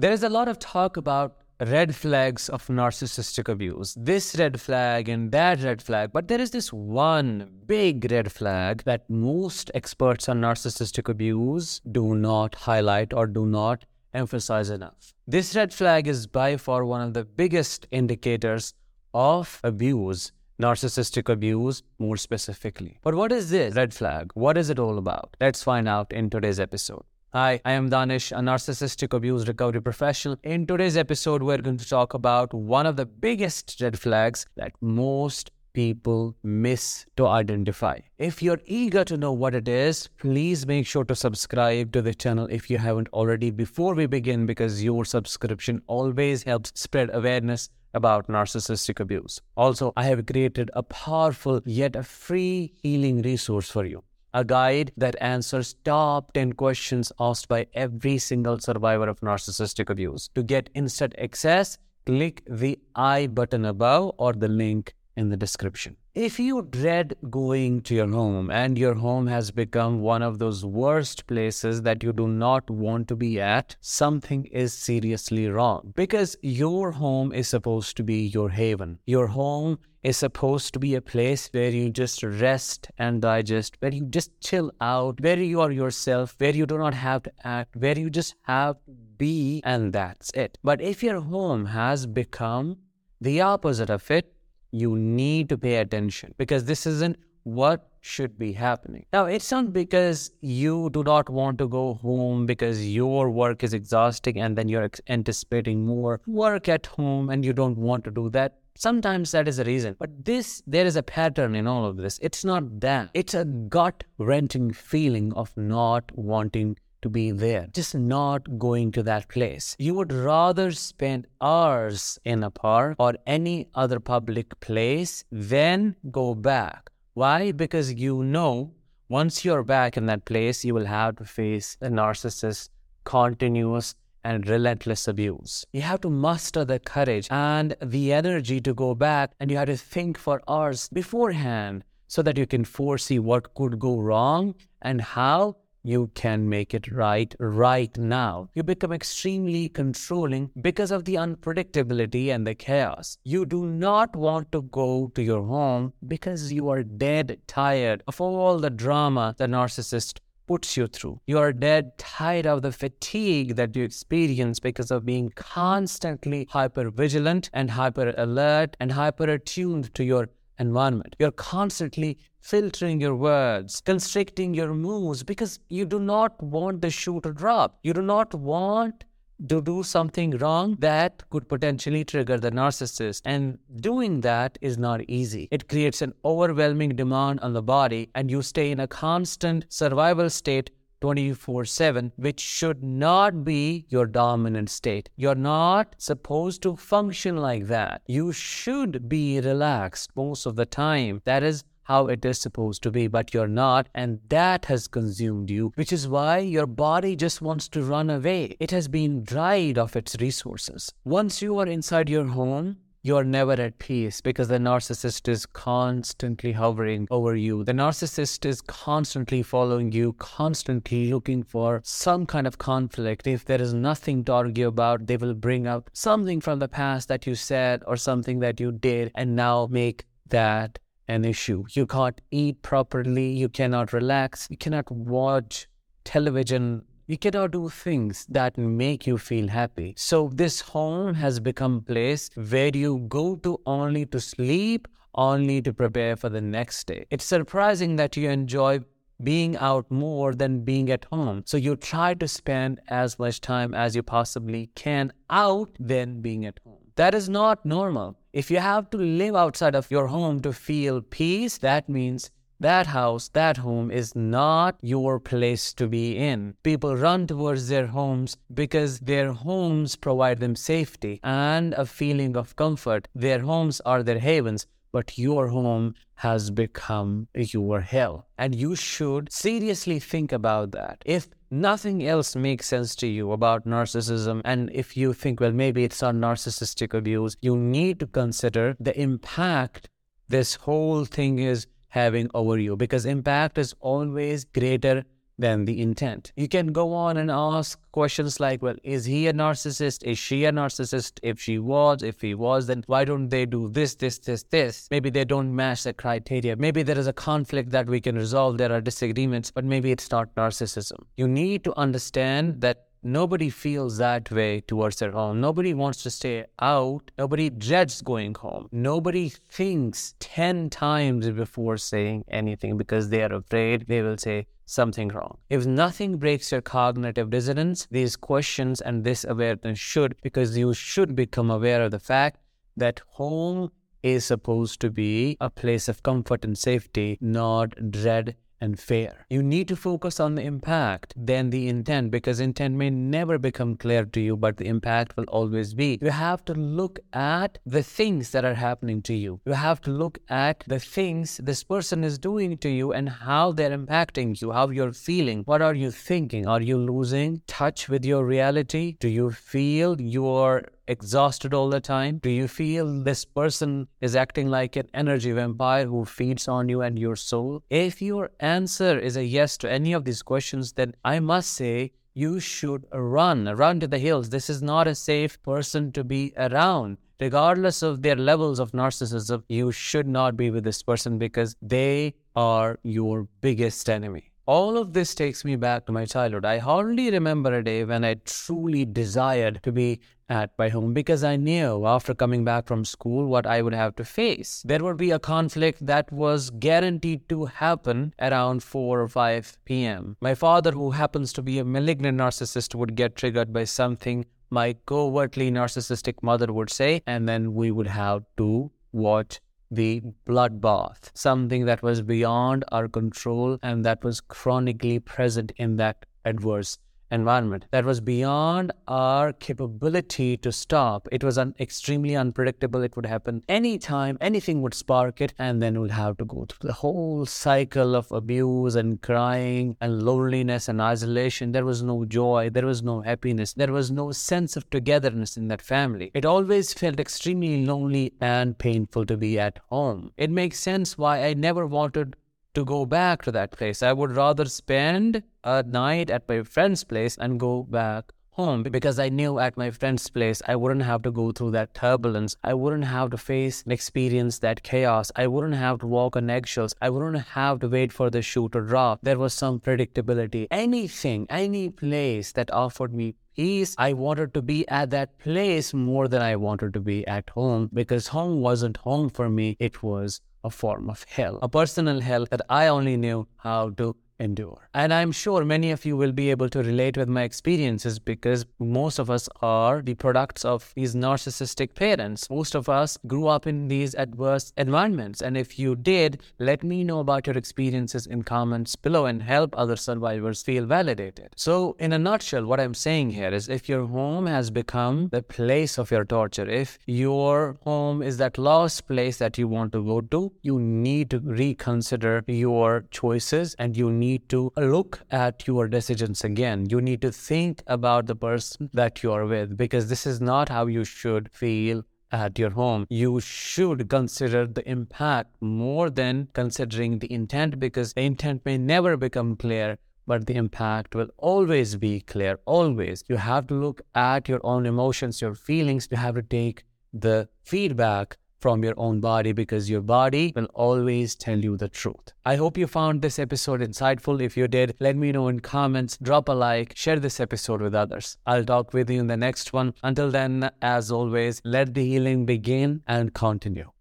There is a lot of talk about red flags of narcissistic abuse, this red flag and that red flag, but there is this one big red flag that most experts on narcissistic abuse do not highlight or do not emphasize enough. This red flag is by far one of the biggest indicators of abuse, narcissistic abuse more specifically. But what is this red flag? What is it all about? Let's find out in today's episode. Hi, I am Danish, a narcissistic abuse recovery professional. In today's episode, we're going to talk about one of the biggest red flags that most people miss to identify. If you're eager to know what it is, please make sure to subscribe to the channel if you haven't already before we begin, because your subscription always helps spread awareness about narcissistic abuse. Also, I have created a powerful yet a free healing resource for you. A guide that answers top 10 questions asked by every single survivor of narcissistic abuse. To get instant access, click the I button above or the link in the description. If you dread going to your home and your home has become one of those worst places that you do not want to be at, something is seriously wrong. Because your home is supposed to be your haven. Your home is supposed to be a place where you just rest and digest, where you just chill out, where you are yourself, where you do not have to act, where you just have to be, and that's it. But if your home has become the opposite of it, you need to pay attention, because this isn't what should be happening. Now, it's not because you do not want to go home because your work is exhausting and then you're anticipating more work at home and you don't want to do that. Sometimes that is the reason. But there is a pattern in all of this. It's not that. It's a gut-wrenching feeling of not wanting to be there, just not going to that place. You would rather spend hours in a park or any other public place than go back. Why? Because you know once you're back in that place, you will have to face the narcissist's continuous and relentless abuse. You have to muster the courage and the energy to go back, and you have to think for hours beforehand so that you can foresee what could go wrong and how you can make it right now. You become extremely controlling because of the unpredictability and the chaos. You do not want to go to your home because you are dead tired of all the drama the narcissist puts you through. You are dead tired of the fatigue that you experience because of being constantly hyper-vigilant and hyper-alert and hyper-attuned to your environment. You're constantly filtering your words, constricting your moves, because you do not want the shoe to drop. You do not want to do something wrong that could potentially trigger the narcissist. And doing that is not easy. It creates an overwhelming demand on the body, and you stay in a constant survival state 24/7, which should not be your dominant state. You're not supposed to function like that. You should be relaxed most of the time. That is how it is supposed to be, but you're not, and that has consumed you, which is why your body just wants to run away. It has been dried of its resources. Once you are inside your home, you are never at peace because the narcissist is constantly hovering over you. The narcissist is constantly following you, constantly looking for some kind of conflict. If there is nothing to argue about, they will bring up something from the past that you said or something that you did and now make that an issue. You can't eat properly. You cannot relax. You cannot watch television. You cannot do things that make you feel happy. So this home has become a place where you go to only to sleep, only to prepare for the next day. It's surprising that you enjoy being out more than being at home. So you try to spend as much time as you possibly can out than being at home. That is not normal. If you have to live outside of your home to feel peace, that means that house, that home is not your place to be in. People run towards their homes because their homes provide them safety and a feeling of comfort. Their homes are their havens, but your home has become your hell. And you should seriously think about that. If nothing else makes sense to you about narcissism, and if you think, well, maybe it's not narcissistic abuse, you need to consider the impact this whole thing is having over you, because impact is always greater than the intent. You can go on and ask questions like, well, is he a narcissist? Is she a narcissist? If she was, if he was, then why don't they do this, this, this, this? Maybe they don't match the criteria. Maybe there is a conflict that we can resolve. There are disagreements, but maybe it's not narcissism. You need to understand that nobody feels that way towards their home. Nobody wants to stay out. Nobody dreads going home. Nobody thinks 10 times before saying anything because they are afraid they will say something wrong. If nothing breaks your cognitive dissonance, these questions and this awareness should, because you should become aware of the fact that home is supposed to be a place of comfort and safety, not dread and fear. You need to focus on the impact than the intent, because intent may never become clear to you, but the impact will always be. You have to look at the things that are happening to you. You have to look at the things this person is doing to you and how they're impacting you, how you're feeling. What are you thinking? Are you losing touch with your reality? Do you feel you're exhausted all the time? Do you feel this person is acting like an energy vampire who feeds on you and your soul? If your answer is a yes to any of these questions, then I must say you should run to the hills. This is not a safe person to be around. Regardless of their levels of narcissism, you should not be with this person because they are your biggest enemy. All of this takes me back to my childhood. I hardly remember a day when I truly desired to be at my home because I knew after coming back from school what I would have to face. There would be a conflict that was guaranteed to happen around 4 or 5 p.m. My father, who happens to be a malignant narcissist, would get triggered by something my covertly narcissistic mother would say, and then we would have to watch the bloodbath, something that was beyond our control and that was chronically present in that adverse environment, that was beyond our capability to stop. It was extremely unpredictable. It would happen anytime, anything would spark it, and then we'll have to go through the whole cycle of abuse and crying and loneliness and isolation. There was no joy. There was no happiness. There was no sense of togetherness in that family. It always felt extremely lonely and painful to be at home. It makes sense why I never wanted to go back to that place. I would rather spend a night at my friend's place and go back home, because I knew at my friend's place I wouldn't have to go through that turbulence. I wouldn't have to face and experience that chaos. I wouldn't have to walk on eggshells. I wouldn't have to wait for the shoe to drop. There was some predictability. Anything, any place that offered me peace, I wanted to be at that place more than I wanted to be at home, because home wasn't home for me. It was a form of hell, a personal hell that I only knew how to endure. And I'm sure many of you will be able to relate with my experiences, because most of us are the products of these narcissistic parents. Most of us grew up in these adverse environments. And if you did, let me know about your experiences in comments below and help other survivors feel validated. So in a nutshell, what I'm saying here is, if your home has become the place of your torture, if your home is that lost place that you want to go to, you need to reconsider your choices and you need to look at your decisions again. You need to think about the person that you're with, because this is not how you should feel at your home. You should consider the impact more than considering the intent, because the intent may never become clear, but the impact will always be clear, always. You have to look at your own emotions, your feelings. You have to take the feedback from your own body, because your body will always tell you the truth. I hope you found this episode insightful. If you did, let me know in comments, drop a like, share this episode with others. I'll talk with you in the next one. Until then, as always, let the healing begin and continue.